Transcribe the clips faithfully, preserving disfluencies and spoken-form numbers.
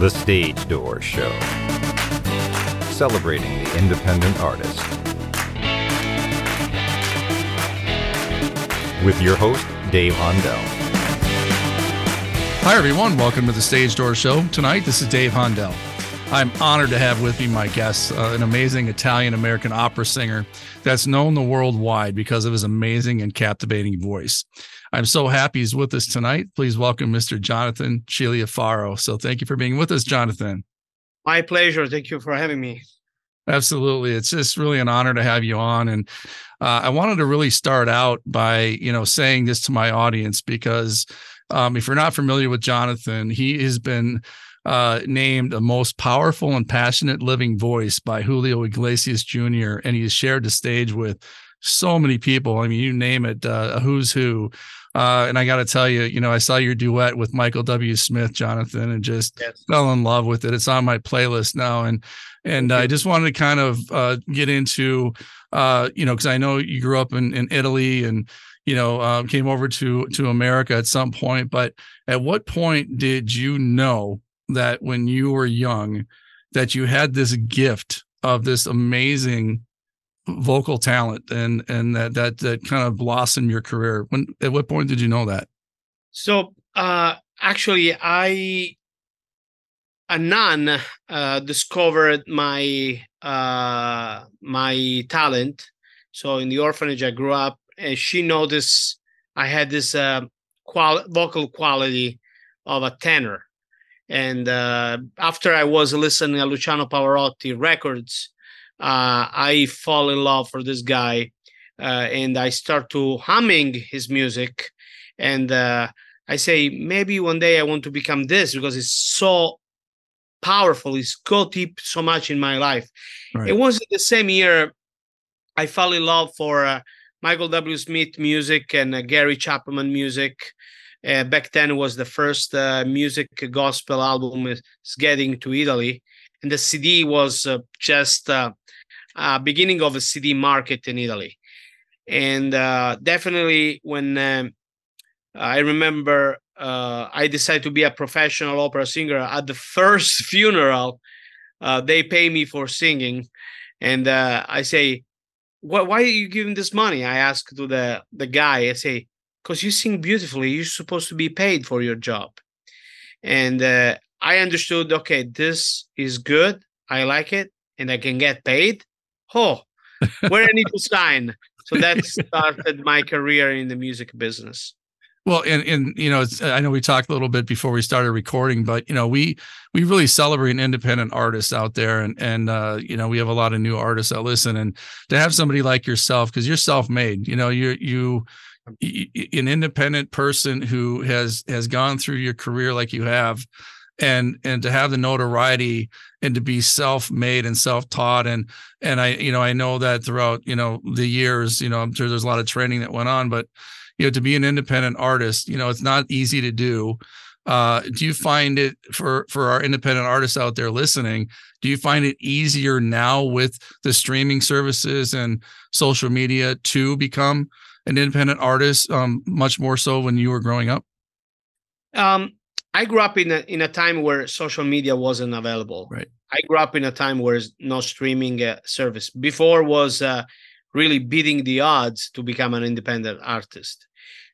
The Stage Door Show, celebrating the independent artist. With your host, Dave Hondell. Hi, everyone. Welcome to The Stage Door Show. Tonight, this is Dave Hondell. I'm honored to have with me my guest, uh, an amazing Italian-American opera singer that's known the world wide because of his amazing and captivating voice. I'm so happy he's with us tonight. Please welcome Mister Jonathan Cilia Faro. So thank you for being with us, Jonathan. My pleasure. Thank you for having me. Absolutely. It's just really an honor to have you on. And uh, I wanted to really start out by, you know, saying this to my audience, because um, if you're not familiar with Jonathan, he has been Uh, named the most powerful and passionate living voice by Julio Iglesias Junior And he's shared the stage with so many people. I mean, you name it, uh, a who's who. Uh, and I got to tell you, you know, I saw your duet with Michael W. Smith, Jonathan, and just yes. fell in love with it. It's on my playlist now. And and uh, I just wanted to kind of uh, get into, uh, you know, because I know you grew up in, in Italy and, you know, uh, came over to to America at some point. But at what point did you know that when you were young, that you had this gift of this amazing vocal talent and and that that that kind of blossomed your career? When at what point did you know that? So uh, actually, I a nun uh, discovered my uh, my talent. So in the orphanage I grew up, and she noticed I had this uh, qual vocal quality of a tenor. And uh, after I was listening to Luciano Pavarotti records, uh, I fall in love for this guy, uh, and I start to humming his music. And uh, I say, maybe one day I want to become this, because it's so powerful. It's go deep so much in my life. Right. It was the same year I fell in love for uh, Michael W. Smith music and uh, Gary Chapman music. Uh, back then was the first uh, music gospel album is getting to Italy. And the C D was uh, just uh, uh, beginning of a C D market in Italy. And uh, definitely when um, I remember uh, I decided to be a professional opera singer, at the first funeral, uh, they pay me for singing. And uh, I say, why, why are you giving this money? I ask to the, the guy, I say, because you sing beautifully, you're supposed to be paid for your job. And uh, I understood, okay, this is good. I like it. And I can get paid. Oh, where I need to sign. So that started my career in the music business. Well, and, and you know, it's, I know we talked a little bit before we started recording, but, you know, we we really celebrate independent artists out there. And, and uh, you know, we have a lot of new artists that listen. And to have somebody like yourself, because you're self-made, you know, you're you. an independent person who has has gone through your career like you have, and and to have the notoriety and to be self-made and self-taught, and and I you know I know that throughout you know the years, you know I'm sure there's a lot of training that went on, but you know to be an independent artist, you know it's not easy to do. Uh, do you find it for for our independent artists out there listening? Do you find it easier now with the streaming services and social media to become an independent artist, um, much more so when you were growing up? Um, I grew up in a, in a time where social media wasn't available. Right. I grew up in a time where no streaming uh, service. Before was uh, really beating the odds to become an independent artist.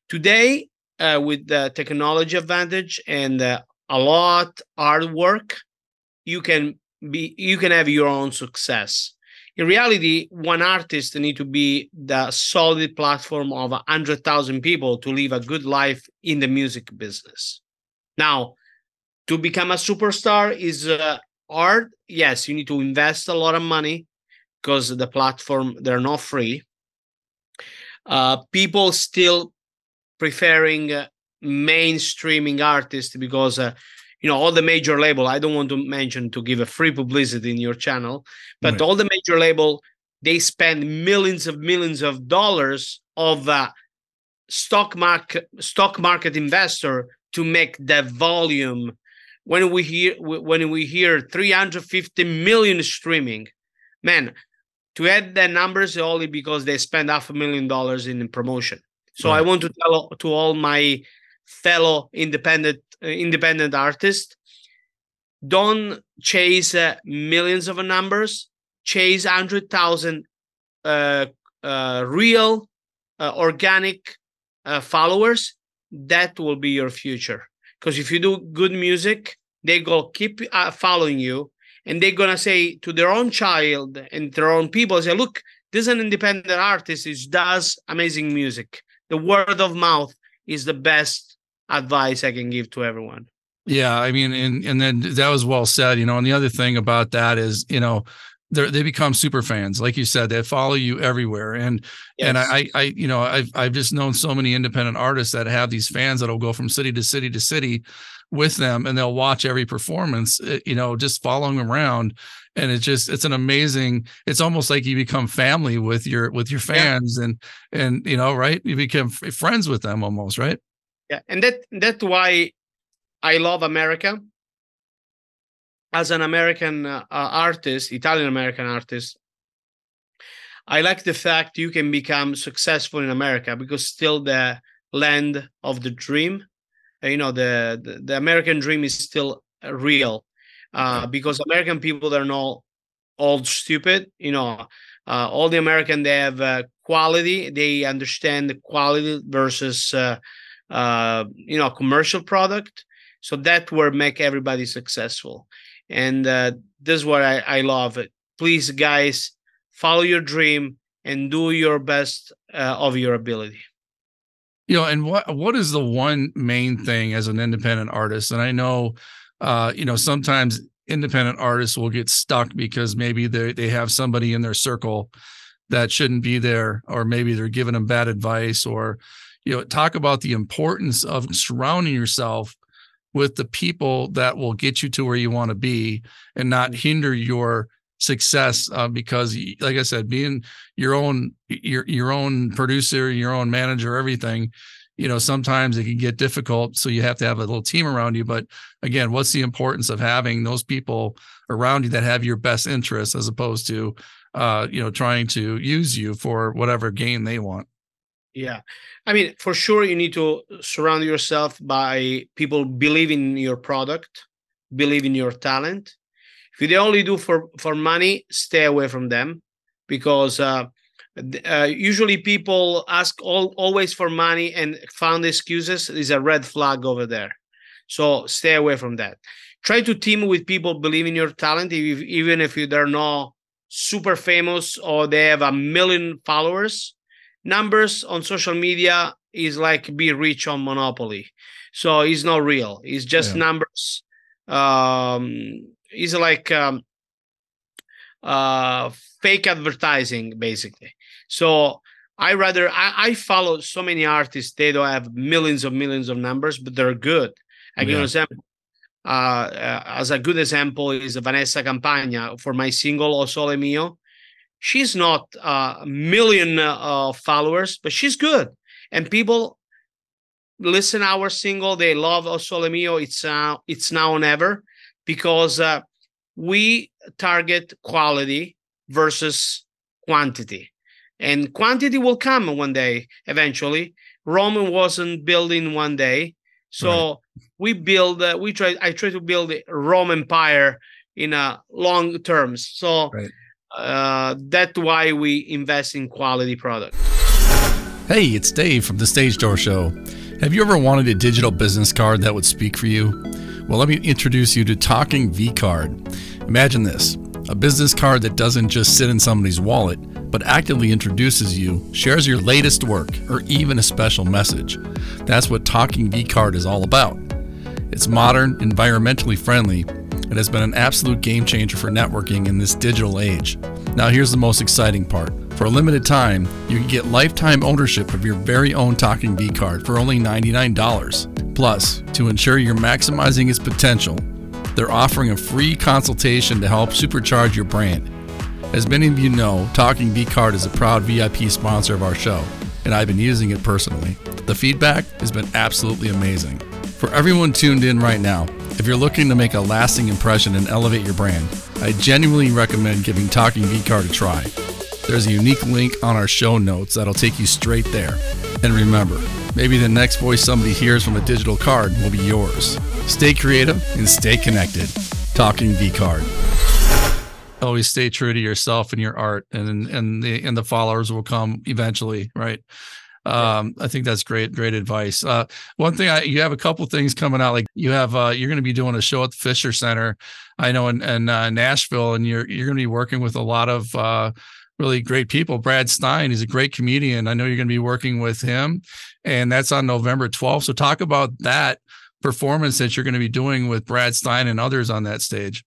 Today, uh, with the technology advantage and uh, a lot hard work, you can be you can have your own success. In reality, one artist needs to be the solid platform of one hundred thousand people to live a good life in the music business. Now, to become a superstar is uh, hard. Yes, you need to invest a lot of money because the platform, they're not free. Uh, people still preferring uh, mainstreaming artists because uh, You know, all the major label, I don't want to mention to give a free publicity in your channel, but right. all the major label, they spend millions of millions of dollars of uh, stock market stock market investor to make that volume. When we hear when we hear three hundred fifty million streaming, man, to add the numbers only because they spend half a million dollars in promotion. So right. I want to tell to all my fellow independent uh, independent artists, Don't chase uh, millions of numbers. Chase one hundred thousand uh, uh, real uh, organic uh, followers. That will be your future. Because if you do good music, they go keep uh, following you. And they're going to say to their own child and their own people, say, look, this is an independent artist. He does amazing music. The word of mouth is the best advice I can give to everyone. Yeah, I mean, and and then that was well said, you know. And the other thing about that is, you know, they they become super fans, like you said. They follow you everywhere, and yes. and I, I, you know, I've I've just known so many independent artists that have these fans that'll go from city to city to city with them, and they'll watch every performance, you know, just following them around. And it's just, it's an amazing, it's almost like you become family with your, with your fans, yeah. and, and, you know, right. You become f- friends with them almost. Right. Yeah. And that, that's why I love America. As an American uh, artist, Italian American artist, I like the fact you can become successful in America, because still the land of the dream, you know, the, the, the American dream is still real. Uh, because American people, they're not old stupid, you know. Uh, all the American, they have uh, quality. They understand the quality versus, uh, uh, you know, commercial product. So that will make everybody successful. And uh, this is what I, I love. Please, guys, follow your dream and do your best uh, of your ability. You know, and what what is the one main thing as an independent artist? And I know... Uh, you know, sometimes independent artists will get stuck because maybe they they have somebody in their circle that shouldn't be there, or maybe they're giving them bad advice, or, you know, talk about the importance of surrounding yourself with the people that will get you to where you want to be and not hinder your success. Uh, because, like I said, being your own your your own producer, your own manager, everything. You know, sometimes it can get difficult, so you have to have a little team around you. But again, what's the importance of having those people around you that have your best interests, as opposed to, uh, you know, trying to use you for whatever gain they want? Yeah, I mean, for sure, you need to surround yourself by people believe in your product, believe in your talent. If they only do for for money, stay away from them, because. Uh, Uh, usually people ask all, always for money and found excuses. There's a red flag over there. So stay away from that. Try to team with people believe in your talent, if, even if you, they're not super famous or they have a million followers. Numbers on social media is like be rich on Monopoly. So it's not real. It's just yeah. numbers. Um, it's like... Um, uh fake advertising, basically. So I rather I, I follow so many artists. They don't have millions of millions of numbers, but they're good. I yeah. give an example. Uh, uh, as a good example is Vanessa Campagna for my single O Sole Mio. She's not uh, a million uh, followers, but she's good, and people listen to our single. They love O Sole Mio. It's uh, it's now and ever, because uh, we target quality versus quantity, and quantity will come one day eventually. Rome wasn't built in one day, so right. we build. Uh, we try. I try to build the Rome Empire in a uh, long terms. So right. uh, that's why we invest in quality products. Hey, it's Dave from the Stage Door Show. Have you ever wanted a digital business card that would speak for you? Well, let me introduce you to TalkingVCard. Imagine this, a business card that doesn't just sit in somebody's wallet, but actively introduces you, shares your latest work, or even a special message. That's what TalkingVCard is all about. It's modern, environmentally friendly, and has been an absolute game changer for networking in this digital age. Now here's the most exciting part. For a limited time, you can get lifetime ownership of your very own TalkingVCard for only ninety-nine dollars. Plus, to ensure you're maximizing its potential, they're offering a free consultation to help supercharge your brand. As many of you know, TalkingVCard is a proud V I P sponsor of our show, and I've been using it personally. The feedback has been absolutely amazing. For everyone tuned in right now, if you're looking to make a lasting impression and elevate your brand, I genuinely recommend giving TalkingVCard a try. There's a unique link on our show notes that'll take you straight there. And remember, maybe the next voice somebody hears from a digital card will be yours. Stay creative and stay connected. TalkingVCard. Always stay true to yourself and your art, and and the and the followers will come eventually, right? Um, I think that's great, great advice. Uh, one thing, I, you have a couple things coming out. Like you have, uh, you're going to be doing a show at the Fisher Center, I know, in, in uh, Nashville, and you're you're going to be working with a lot of uh, really great people. Brad Stine, he's a great comedian. I know you're going to be working with him, and that's on November twelfth. So talk about that performance that you're going to be doing with Brad Stine and others on that stage.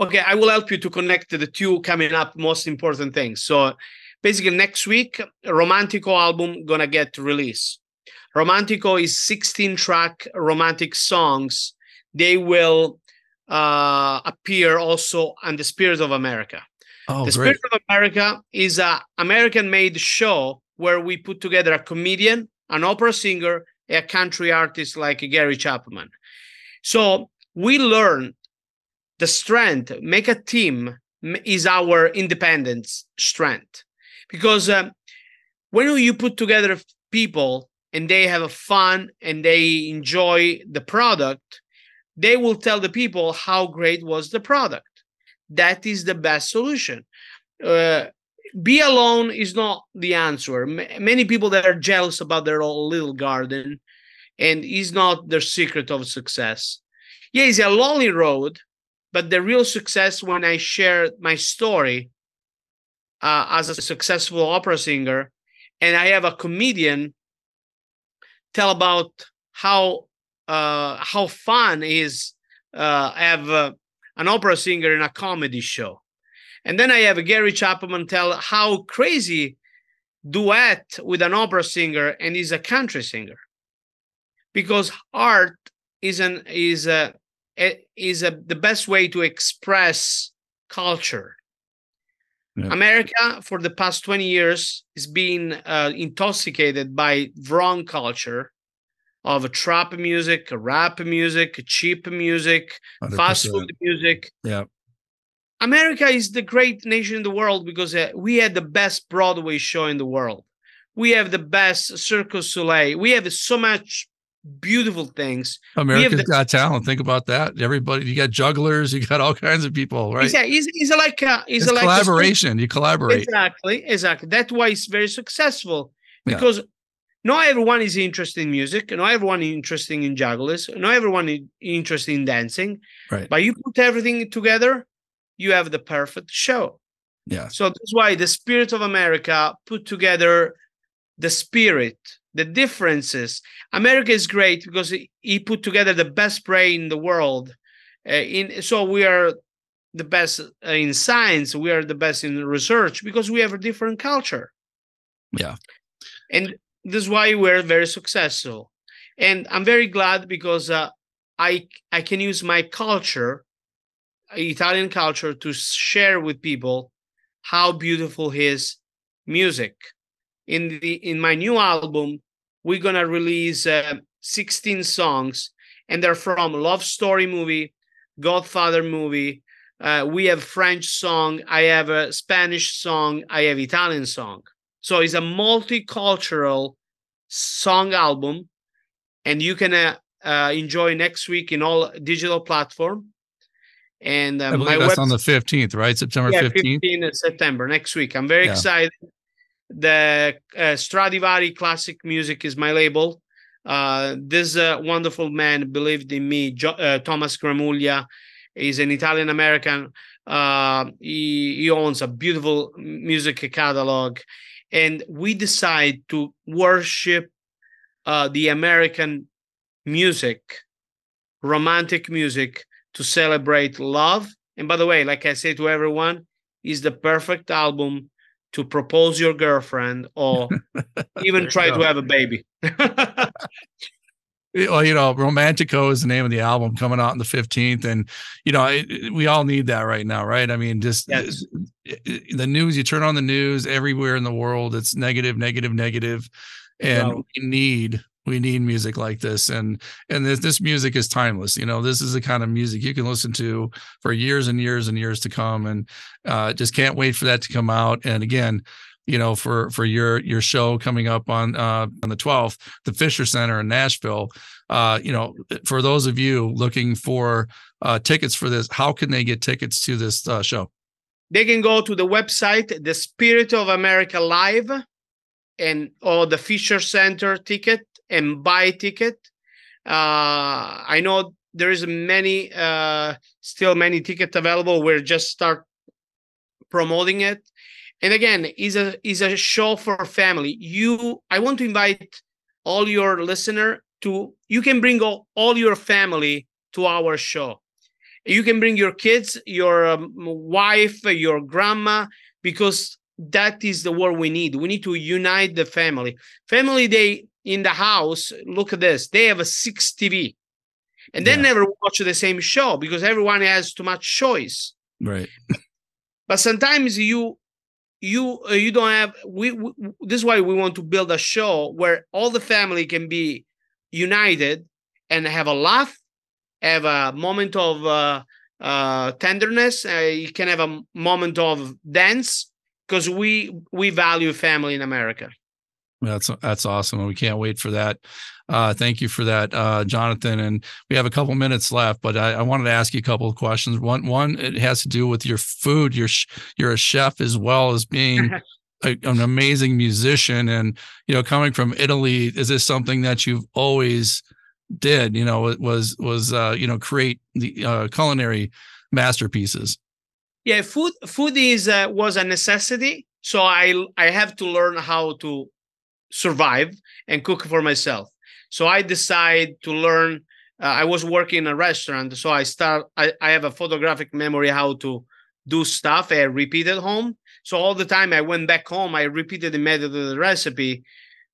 Okay, I will help you to connect the two coming up most important things. So. Basically, next week, a Romantico album going to get released. Romantico is sixteen track romantic songs. They will uh, appear also on The Spirit of America. Oh, the great. Spirit of America is an American-made show where we put together a comedian, an opera singer, a country artist like Gary Chapman. So we learn the strength, make a team is our independence strength. Because um, when you put together people and they have a fun and they enjoy the product, they will tell the people how great was the product. That is the best solution. Uh, be alone is not the answer. M- many people that are jealous about their own little garden and is not their secret of success. Yeah, it's a lonely road, but the real success when I share my story Uh, as a successful opera singer, and I have a comedian tell about how uh, how fun is uh, have uh, an opera singer in a comedy show, and then I have Gary Chapman tell how crazy duet with an opera singer and is a country singer, because art is an is a is a, the best way to express culture. Yeah. America, for the past twenty years, is being uh, intoxicated by wrong culture of trap music, rap music, cheap music, one hundred percent fast food music. Yeah, America is the great nation in the world because uh, we had the best Broadway show in the world. We have the best Cirque du Soleil. We have so much beautiful things. America's the- got talent. Think about that. Everybody, you got jugglers, you got all kinds of people, right? Yeah, it's, it's like a, it's, it's like collaboration. A you collaborate exactly, exactly. That's why it's very successful because yeah. not everyone is interested in music, not everyone is interested in jugglers, not everyone is interested in dancing. Right. But you put everything together, you have the perfect show. Yeah. So that's why the Spirit of America put together the spirit. The differences. America is great because he put together the best brain in the world. Uh, in so we are the best in science. We are the best in research because we have a different culture. Yeah, and this is why we're very successful. And I'm very glad because uh, I I can use my culture, Italian culture, to share with people how beautiful his music. In the in my new album, we're gonna release uh, sixteen songs, and they're from Love Story movie, Godfather movie. Uh, we have French song, I have a Spanish song, I have Italian song. So it's a multicultural song album, and you can uh, uh, enjoy next week in all digital platform. And uh, I believe my that's website, on the fifteenth, right? September yeah, fifteenth. fifteenth September next week. I'm very yeah. excited. The uh, Stradivari Classic Music is my label. Uh, this uh, wonderful man believed in me. Jo- uh, Thomas Gramuglia is an Italian-American. Uh, he, he owns a beautiful music catalog. And we decide to worship uh, the American music, romantic music, to celebrate love. And by the way, like I say to everyone, it's the perfect album to propose your girlfriend or even try to have a baby. Well, you know, Romantico is the name of the album coming out on the fifteenth. And, you know, it, it, we all need that right now, right? I mean, just yes. it, it, the news, you turn on the news everywhere in the world, it's negative, negative, negative. And wow. we need, we need music like this. And, and this, this music is timeless. You know, this is the kind of music you can listen to for years and years and years to come. And uh, just can't wait for that to come out. And again, you know, for for your your show coming up on uh, on the twelfth, the Fisher Center in Nashville. Uh, you know, for those of you looking for uh, tickets for this, how can they get tickets to this uh, show? They can go to the website, The Spirit of America Live, and or the Fisher Center ticket, and buy ticket. Uh, I know there is many, uh, still many tickets available. We're just start promoting it. And again, is a is a show for family. You, I want to invite all your listener to. You can bring all, all your family to our show. You can bring your kids, your um, wife, your grandma, because that is the word we need. We need to unite the family. Family Day in the house, look at this. They have a six T V. And yeah. They never watch the same show because everyone has too much choice. Right. But sometimes you you uh, you don't have we, we this is why we want to build a show where all the family can be united and have a laugh, have a moment of uh, uh, tenderness. Uh, you can have a moment of dance because we we value family in America. That's that's awesome, and we can't wait for that. Uh, thank you for that, uh, Jonathan. And we have a couple minutes left, but I, I wanted to ask you a couple of questions. One, one, it has to do with your food. You're you're a chef as well as being a, an amazing musician, and you know, coming from Italy, is this something that you've always did? You know, it was was uh, you know, create the uh, culinary masterpieces. Yeah, food food is uh, was a necessity, so I I have to learn how to survive and cook for myself. So I decide to learn. Uh, I was working in a restaurant, so I start. I, I have a photographic memory how to do stuff. I repeated home. So all the time I went back home, I repeated the method of the recipe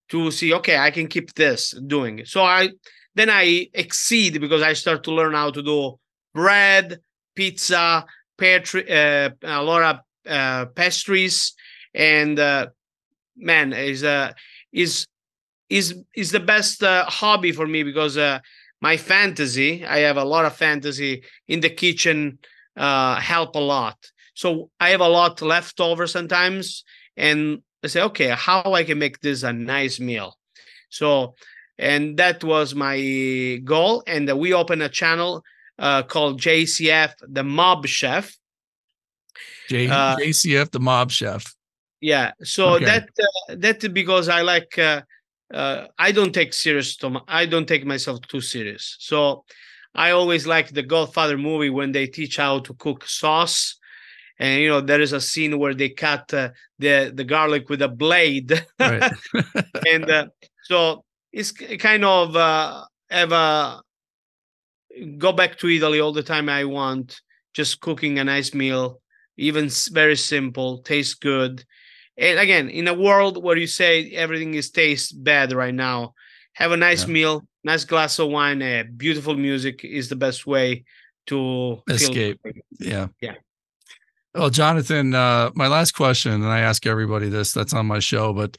to see, okay, I can keep this doing it. So I then I exceed because I start to learn how to do bread, pizza, pastry, uh, a lot of uh, pastries, and uh, man is a uh, is. is is the best uh, hobby for me because uh, my fantasy, I have a lot of fantasy in the kitchen, uh, help a lot. So I have a lot left over sometimes and I say, okay, how I can make this a nice meal. So, and that was my goal. And we opened a channel uh, called J C F, The Mob Chef. J- uh, J C F, The Mob Chef. Yeah. So okay. that, uh, that because I like, uh, Uh, I don't take serious. I don't take myself too serious. So I always like the Godfather movie when they teach how to cook sauce, and you know there is a scene where they cut uh, the the garlic with a blade, right. and uh, so it's kind of uh, have a go back to Italy all the time. I want just cooking a nice meal, even very simple, tastes good. And again, in a world where you say everything is tastes bad right now, have a nice yeah. meal, nice glass of wine, uh, beautiful music is the best way to escape. Feel- yeah. Yeah. Well, Jonathan, uh, my last question, and I ask everybody this that's on my show, but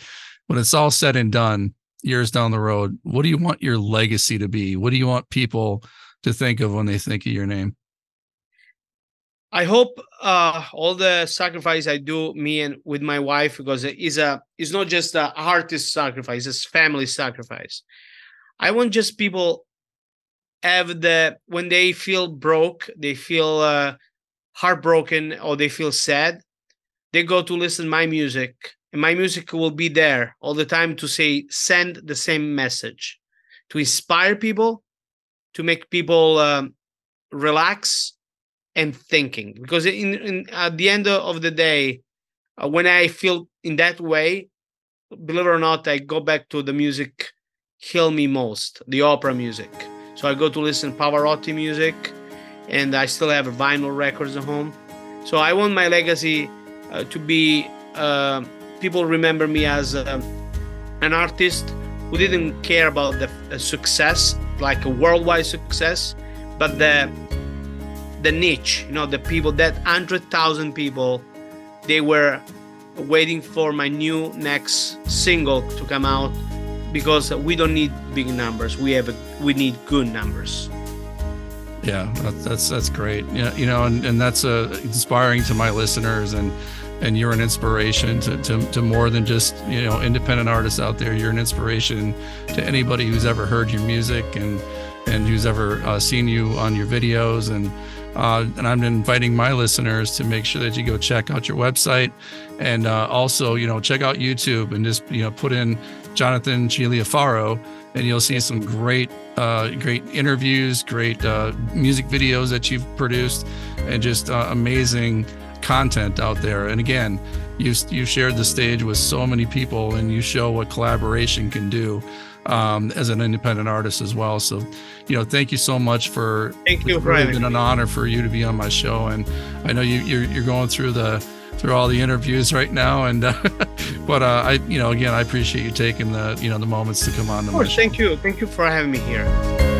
when it's all said and done, years down the road, what do you want your legacy to be? What do you want people to think of when they think of your name? I hope uh, all the sacrifice I do, me and with my wife, because it is a, it's not just an artist sacrifice, it's family sacrifice. I want just people have the, when they feel broke, they feel uh, heartbroken or they feel sad, they go to listen to my music. And my music will be there all the time to say, send the same message, to inspire people, to make people um, relax, and thinking, because in, in at the end of the day, uh, when I feel in that way, believe it or not, I go back to the music heal me most, the opera music. So I go to listen to Pavarotti music, and I still have vinyl records at home. So I want my legacy uh, to be uh, people remember me as uh, an artist who didn't care about the uh, success, like a worldwide success, but the the niche, you know, the people, that one hundred thousand people, they were waiting for my new next single to come out because we don't need big numbers. We have, a, we need good numbers. Yeah, that's, that's, that's great. Yeah, you know, and, and that's uh, inspiring to my listeners. And and you're an inspiration to, to, to more than just, you know, independent artists out there. You're an inspiration to anybody who's ever heard your music and and who's ever uh, seen you on your videos. And uh, and I'm inviting my listeners to make sure that you go check out your website, and uh, also, you know, check out YouTube and just, you know, put in Jonathan Cilia Faro, and you'll see some great, uh, great interviews, great uh, music videos that you've produced, and just uh, amazing content out there. And again, you've, you've shared the stage with so many people, and you show what collaboration can do um, as an independent artist as well. So, you know, thank you so much for, thank you, Brian. It's been an honor for you to be on my show. And I know you, you're, you're going through the, through all the interviews right now, and uh, but uh, I, you know, again, I appreciate you taking the, you know, the moments to come on. Of course, thank you, thank you for having me here.